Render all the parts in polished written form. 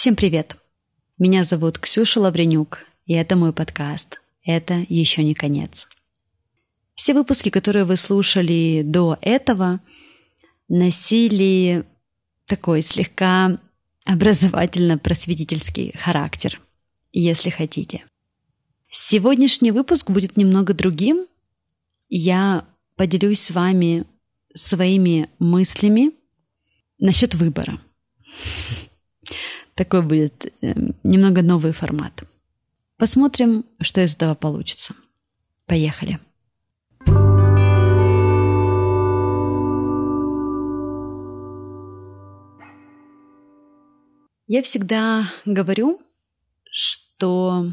Всем привет! Меня зовут Ксюша Лавренюк, и это мой подкаст «Это еще не конец». Все выпуски, которые вы слушали до этого, носили такой слегка образовательно-просветительский характер, если хотите. Сегодняшний выпуск будет немного другим. Я поделюсь с вами своими мыслями насчет выбора. Такой будет немного новый формат. Посмотрим, что из этого получится. Поехали. Я всегда говорю, что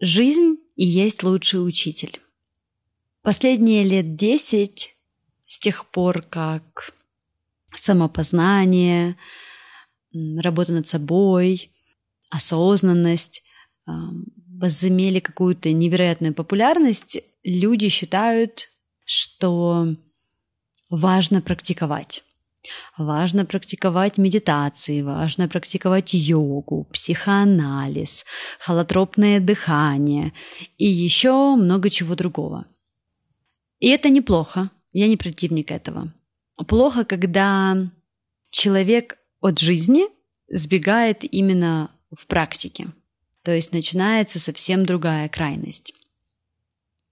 жизнь и есть лучший учитель. Последние лет 10, с тех пор, как самопознание, работа над собой, осознанность возымели какую-то невероятную популярность, люди считают, что важно практиковать медитации, важно практиковать йогу, психоанализ, холотропное дыхание и еще много чего другого. И это неплохо, я не противник этого. Плохо, когда человек от жизни сбегает именно в практике. То есть начинается совсем другая крайность.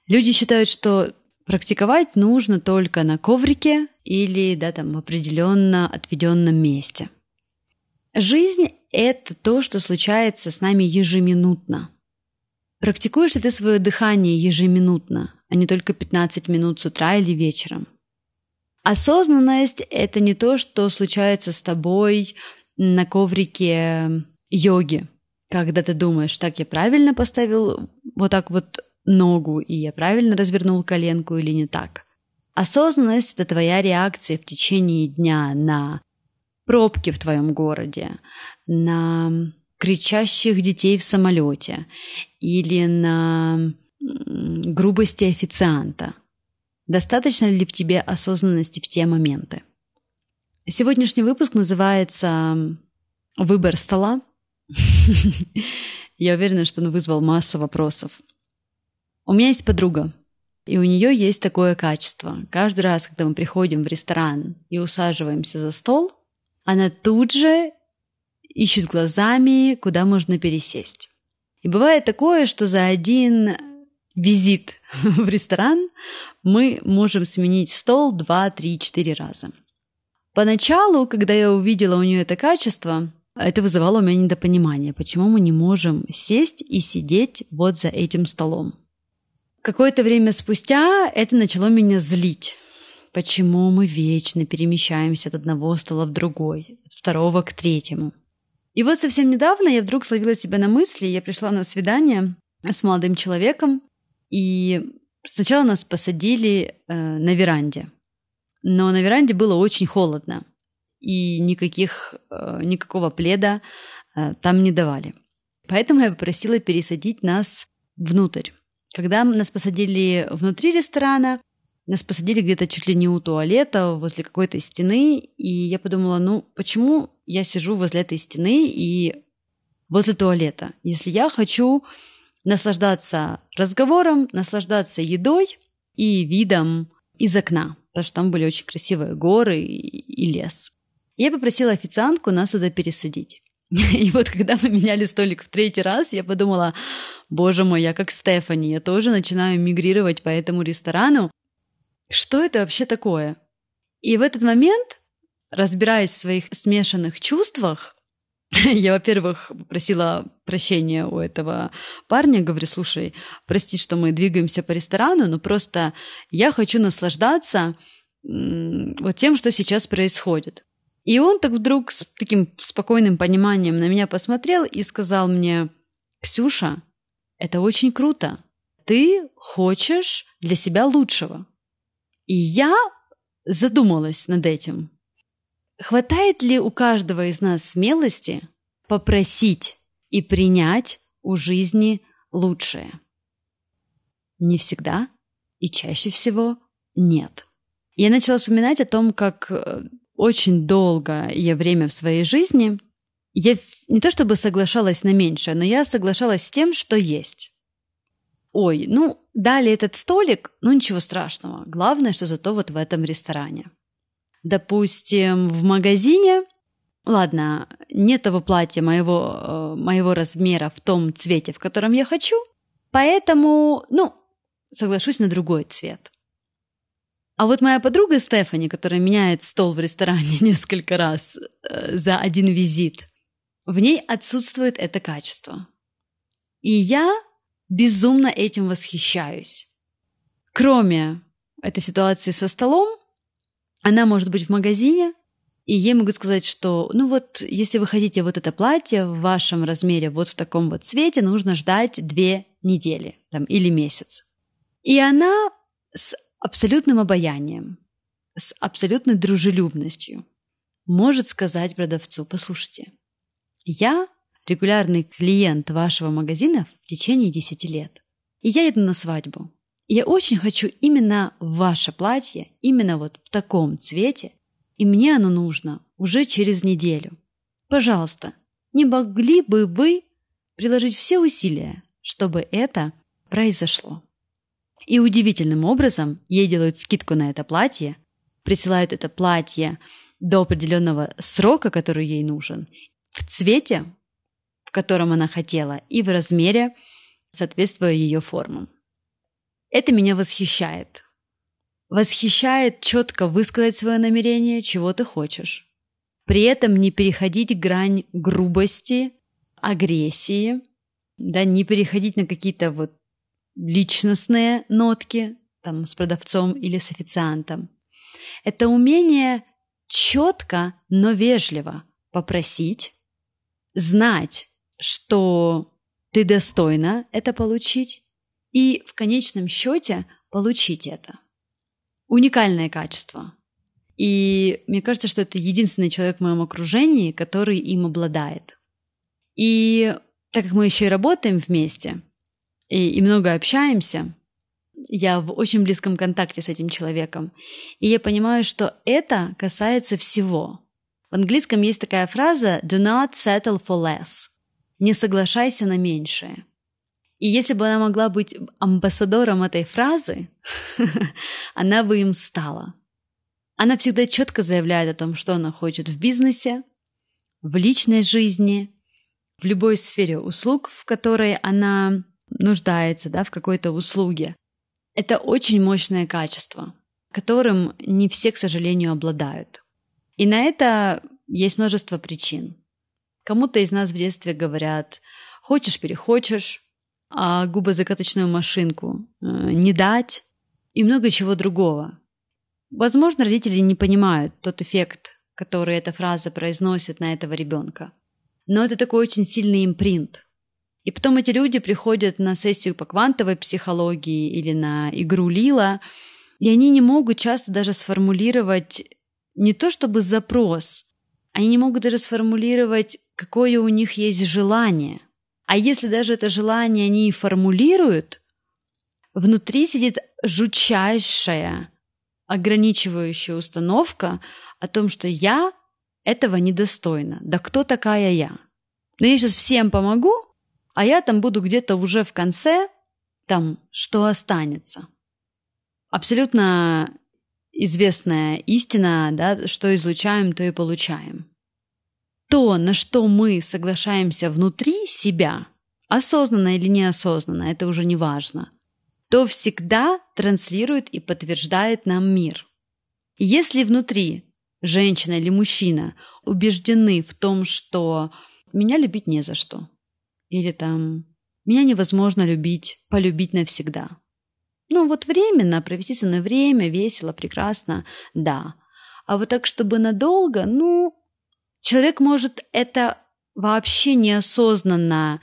Люди считают, что практиковать нужно только на коврике или в определенно отведенном месте. Жизнь – это то, что случается с нами ежеминутно. Практикуешь ли ты свое дыхание ежеминутно, а не только 15 минут с утра или вечером? Осознанность – это не то, что случается с тобой на коврике йоги, когда ты думаешь, так я правильно поставил ногу, и я правильно развернул коленку или не так. Осознанность – это твоя реакция в течение дня на пробки в твоем городе, на кричащих детей в самолете или на грубости официанта. Достаточно ли в тебе осознанности в те моменты? Сегодняшний выпуск называется «Выбор стола». Я уверена, что он вызвал массу вопросов. У меня есть подруга, и у нее есть такое качество. Каждый раз, когда мы приходим в ресторан и усаживаемся за стол, она тут же ищет глазами, куда можно пересесть. И бывает такое, что за один визит в ресторан мы можем сменить стол 2, 3, 4 раза. Поначалу, когда я увидела у нее это качество, это вызывало у меня недопонимание, почему мы не можем сесть и сидеть за этим столом. Какое-то время спустя это начало меня злить. Почему мы вечно перемещаемся от одного стола в другой, от второго к третьему? И совсем недавно я вдруг словила себя на мысли, я пришла на свидание с молодым человеком, и сначала нас посадили на веранде. Но на веранде было очень холодно, и никакого пледа там не давали. Поэтому я попросила пересадить нас внутрь. Когда нас посадили внутри ресторана, нас посадили где-то чуть ли не у туалета, возле какой-то стены, и я подумала, почему я сижу возле этой стены и возле туалета, если я хочу наслаждаться разговором, наслаждаться едой и видом из окна, потому что там были очень красивые горы и лес. Я попросила официантку нас сюда пересадить. И когда мы меняли столик в 3-й раз, я подумала, боже мой, я как Стефани, я тоже начинаю мигрировать по этому ресторану. Что это вообще такое? И в этот момент, разбираясь в своих смешанных чувствах, я, во-первых, попросила прощения у этого парня, говорю, слушай, прости, что мы двигаемся по ресторану, но просто я хочу наслаждаться тем, что сейчас происходит. И он так вдруг с таким спокойным пониманием на меня посмотрел и сказал мне, Ксюша, это очень круто, ты хочешь для себя лучшего. И я задумалась над этим. Хватает ли у каждого из нас смелости попросить и принять у жизни лучшее? Не всегда и чаще всего нет. Я начала вспоминать о том, как очень долгое время в своей жизни Я не то чтобы соглашалась на меньшее, но я соглашалась с тем, что есть. Ой, ну, дали этот столик, ну, ничего страшного. Главное, что зато вот в этом ресторане. Допустим, в магазине... Ладно, нет того платья моего размера в том цвете, в котором я хочу, поэтому, ну, соглашусь на другой цвет. А вот моя подруга Стефани, которая меняет стол в ресторане несколько раз за один визит, в ней отсутствует это качество. И я безумно этим восхищаюсь. Кроме этой ситуации со столом, она может быть в магазине, и ей могут сказать, что, ну вот, если вы хотите вот это платье в вашем размере, вот в таком вот цвете, нужно ждать 2 недели там, или месяц. И она с абсолютным обаянием, с абсолютной дружелюбностью может сказать продавцу: «Послушайте, я регулярный клиент вашего магазина в течение 10 лет, и я еду на свадьбу. И я очень хочу именно ваше платье, именно вот в таком цвете, и мне оно нужно уже через неделю. Пожалуйста, не могли бы вы приложить все усилия, чтобы это произошло?» И удивительным образом ей делают скидку на это платье, присылают это платье до определенного срока, который ей нужен, в цвете, в котором она хотела, и в размере, соответствуя ее формам. Это меня восхищает. Восхищает четко высказать свое намерение, чего ты хочешь. При этом не переходить грань грубости, агрессии, да, не переходить на какие-то вот личностные нотки там, с продавцом или с официантом. Это умение четко, но вежливо попросить, знать, что ты достойна это получить, и в конечном счете получить это. Уникальное качество. И мне кажется, что это единственный человек в моем окружении, который им обладает. И так как мы еще и работаем вместе, и много общаемся, я в очень близком контакте с этим человеком, и я понимаю, что это касается всего. В английском есть такая фраза «do not settle for less» – «не соглашайся на меньшее». И если бы она могла быть амбассадором этой фразы, она бы им стала. Она всегда четко заявляет о том, что она хочет в бизнесе, в личной жизни, в любой сфере услуг, в которой она нуждается, да, в какой-то услуге. Это очень мощное качество, которым не все, к сожалению, обладают. И на это есть множество причин. Кому-то из нас в детстве говорят: «Хочешь – перехочешь», а губозакаточную машинку не дать и много чего другого. Возможно, родители не понимают тот эффект, который эта фраза произносит на этого ребенка. Но это такой очень сильный импринт. И потом эти люди приходят на сессию по квантовой психологии или на игру Лила, и они не могут часто даже сформулировать не то чтобы запрос, они не могут даже сформулировать, какое у них есть желание. А если даже это желание они и формулируют, внутри сидит жутчайшая, ограничивающая установка о том, что я этого недостойна. Да кто такая я? Но я сейчас всем помогу, а я там буду где-то уже в конце, там что останется. Абсолютно известная истина, да, что излучаем, то и получаем. То, на что мы соглашаемся внутри себя, осознанно или неосознанно, это уже не важно, то всегда транслирует и подтверждает нам мир. Если внутри женщина или мужчина убеждены в том, что меня любить не за что, или там меня невозможно любить, полюбить навсегда. Ну вот временно, провести со мной время, весело, прекрасно, да. А вот так, чтобы надолго, ну... Человек может это вообще неосознанно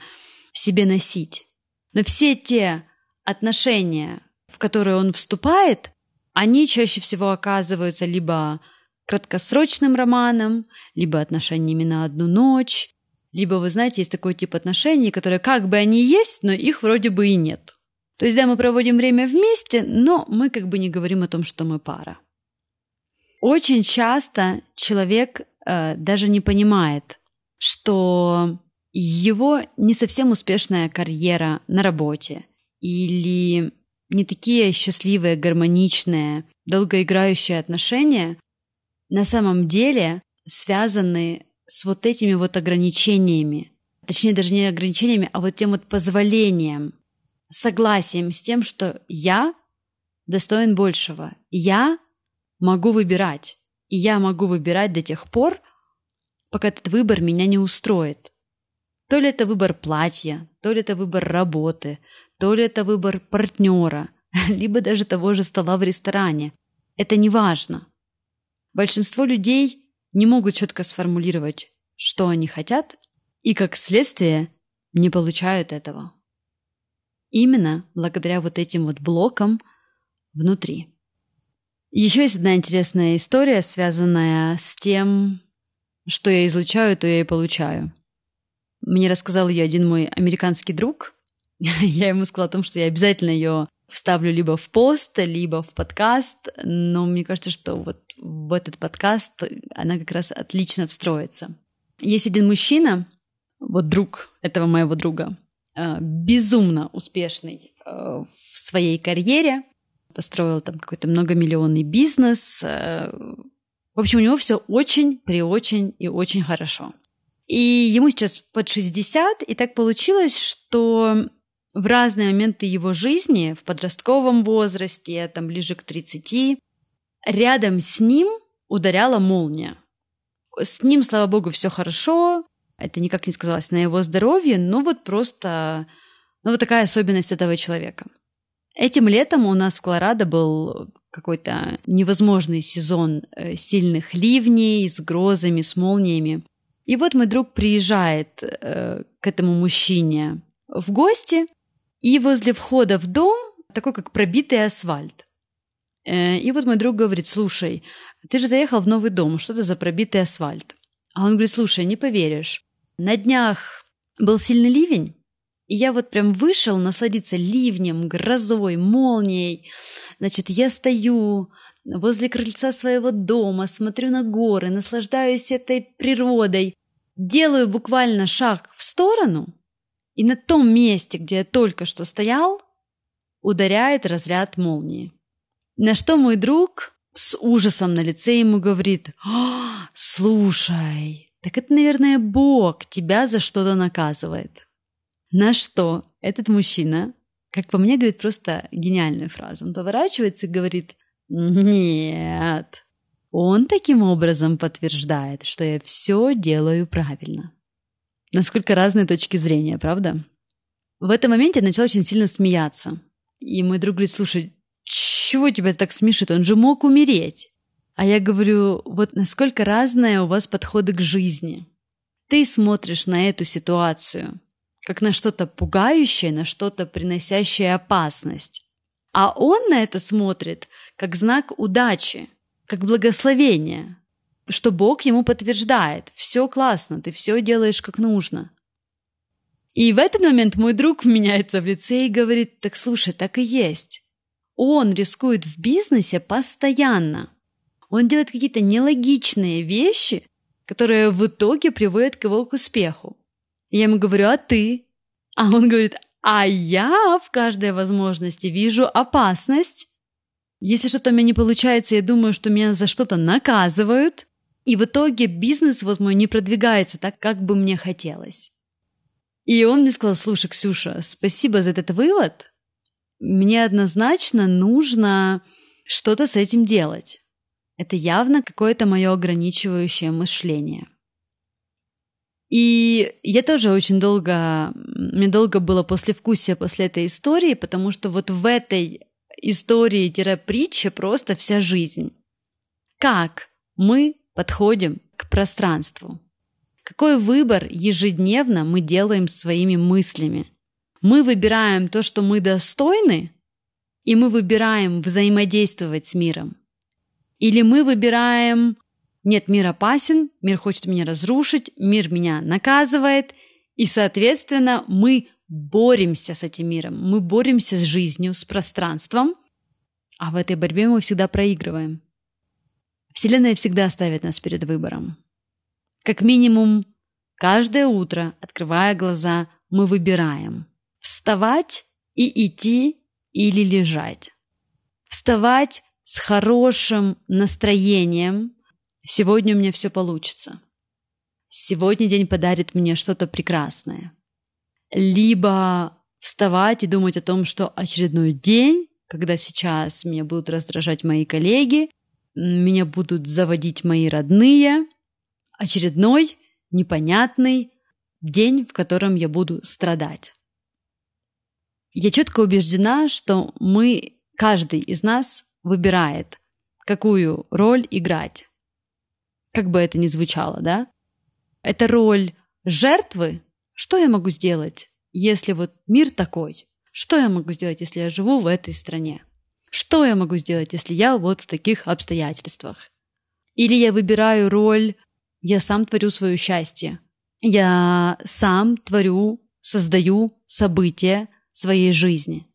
в себе носить. Но все те отношения, в которые он вступает, они чаще всего оказываются либо краткосрочным романом, либо отношениями на одну ночь, либо, вы знаете, есть такой тип отношений, которые как бы они есть, но их вроде бы и нет. То есть, да, мы проводим время вместе, но мы как бы не говорим о том, что мы пара. Очень часто человек даже не понимает, что его не совсем успешная карьера на работе или не такие счастливые, гармоничные, долгоиграющие отношения на самом деле связаны с вот этими вот ограничениями. Точнее, даже не ограничениями, а вот тем вот позволением, согласием с тем, что я достоин большего. Я могу выбирать. И я могу выбирать до тех пор, пока этот выбор меня не устроит. То ли это выбор платья, то ли это выбор работы, то ли это выбор партнера, либо даже того же стола в ресторане. Это не важно. Большинство людей не могут четко сформулировать, что они хотят, и, как следствие, не получают этого. Именно благодаря вот этим вот блокам внутри. Еще есть одна интересная история, связанная с тем, что я излучаю, то я и получаю. Мне рассказал ее один мой американский друг. Я ему сказала о том, что я обязательно ее вставлю либо в пост, либо в подкаст, но мне кажется, что вот в этот подкаст она как раз отлично встроится. Есть один мужчина, вот друг этого моего друга, безумно успешный в своей карьере, построил там какой-то многомиллионный бизнес. В общем, у него все очень, преочень и очень хорошо. И ему сейчас под 60, и так получилось, что в разные моменты его жизни, в подростковом возрасте, там ближе к 30, рядом с ним ударяла молния. С ним, слава богу, все хорошо, это никак не сказалось на его здоровье, но вот просто вот такая особенность этого человека. Этим летом у нас в Колорадо был какой-то невозможный сезон сильных ливней с грозами, с молниями. И вот мой друг приезжает к этому мужчине в гости, и возле входа в дом такой как пробитый асфальт. И вот мой друг говорит: слушай, ты же заехал в новый дом, что это за пробитый асфальт? А он говорит: слушай, не поверишь, на днях был сильный ливень, и я вот прям вышел насладиться ливнем, грозой, молнией. Значит, я стою возле крыльца своего дома, смотрю на горы, наслаждаюсь этой природой, делаю буквально шаг в сторону, и на том месте, где я только что стоял, ударяет разряд молнии. На что мой друг с ужасом на лице ему говорит: слушай, так это, наверное, Бог тебя за что-то наказывает. На что этот мужчина, как по мне, говорит просто гениальную фразу. Он поворачивается и говорит: нет, он таким образом подтверждает, что я все делаю правильно. Насколько разные точки зрения, правда? В этом моменте я начала очень сильно смеяться. И мой друг говорит: слушай, чего тебя так смешит? Он же мог умереть. А я говорю: вот насколько разные у вас подходы к жизни. Ты смотришь на эту ситуацию как на что-то пугающее, на что-то приносящее опасность. А он на это смотрит как знак удачи, как благословение, что Бог ему подтверждает: все классно, ты все делаешь как нужно. И в этот момент мой друг меняется в лице и говорит: так слушай, так и есть. Он рискует в бизнесе постоянно. Он делает какие-то нелогичные вещи, которые в итоге приводят к его успеху. Я ему говорю: а ты? А он говорит: а я в каждой возможности вижу опасность. Если что-то у меня не получается, я думаю, что меня за что-то наказывают. И в итоге бизнес вот мой не продвигается так, как бы мне хотелось. И он мне сказал: слушай, Ксюша, спасибо за этот вывод. Мне однозначно нужно что-то с этим делать. Это явно какое-то мое ограничивающее мышление. И я тоже очень долго, мне долго было послевкусие после этой истории, потому что вот в этой истории-притче просто вся жизнь. Как мы подходим к пространству? Какой выбор ежедневно мы делаем своими мыслями? Мы выбираем то, что мы достойны, и мы выбираем взаимодействовать с миром. Или мы выбираем: нет, мир опасен, мир хочет меня разрушить, мир меня наказывает, и, соответственно, мы боремся с этим миром, мы боремся с жизнью, с пространством, а в этой борьбе мы всегда проигрываем. Вселенная всегда ставит нас перед выбором. Как минимум, Каждое утро, открывая глаза, мы выбираем – вставать и идти или лежать. Вставать с хорошим настроением. Сегодня у меня все получится. Сегодня день подарит мне что-то прекрасное. Либо вставать и думать о том, что очередной день, когда сейчас меня будут раздражать мои коллеги, меня будут заводить мои родные, очередной непонятный день, в котором я буду страдать. Я четко убеждена, что каждый из нас выбирает, какую роль играть. Как бы это ни звучало, да? Это роль жертвы. Что я могу сделать, если вот мир такой? Что я могу сделать, если я живу в этой стране? Что я могу сделать, если я вот в таких обстоятельствах? Или я выбираю роль «я сам творю свое счастье». Я сам творю, создаю события своей жизни.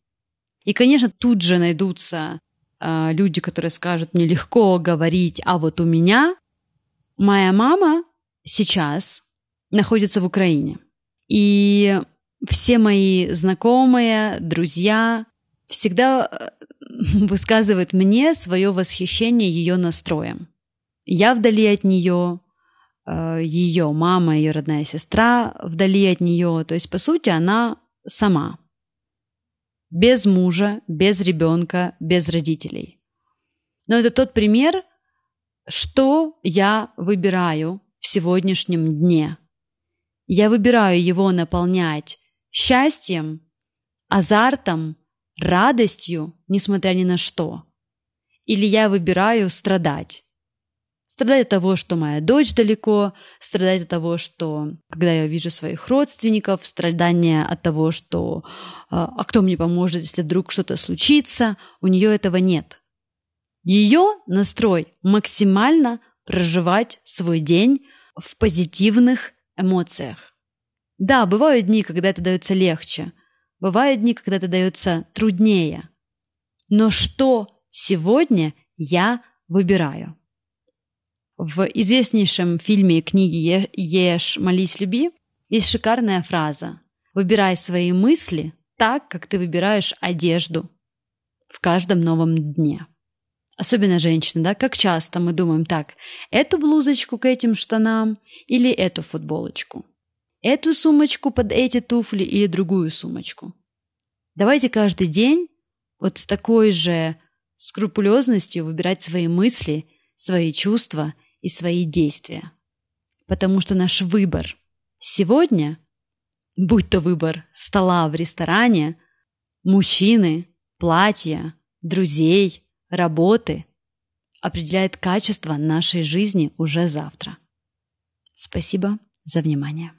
И, конечно, тут же найдутся люди, которые скажут: «Мне легко говорить, а вот у меня...» Моя мама сейчас находится в Украине. И все мои знакомые, друзья всегда высказывают мне свое восхищение ее настроем. Я вдали от нее, ее мама, ее родная сестра вдали от нее. То есть, по сути, она сама. Без мужа, без ребенка, без родителей. Но это тот пример, что я выбираю в сегодняшнем дне. Я выбираю его наполнять счастьем, азартом, радостью, несмотря ни на что. Или я выбираю страдать. Страдать от того, что моя дочь далеко, страдать от того, что когда я вижу своих родственников, страдание от того, что «а кто мне поможет, если вдруг что-то случится?» У нее этого нет. Ее настрой максимально проживать свой день в позитивных эмоциях. Да, бывают дни, когда это дается легче, бывают дни, когда это дается труднее. Но что сегодня я выбираю? В известнейшем фильме и книге «Ешь, молись, люби» есть шикарная фраза: «Выбирай свои мысли так, как ты выбираешь одежду в каждом новом дне». Особенно женщины, да, как часто мы думаем: так, эту блузочку к этим штанам или эту футболочку, эту сумочку под эти туфли или другую сумочку. Давайте каждый день вот с такой же скрупулезностью выбирать свои мысли, свои чувства и свои действия. Потому что наш выбор сегодня, будь то выбор стола в ресторане, мужчины, платья, друзей, работы, определяет качество нашей жизни уже завтра. Спасибо за внимание.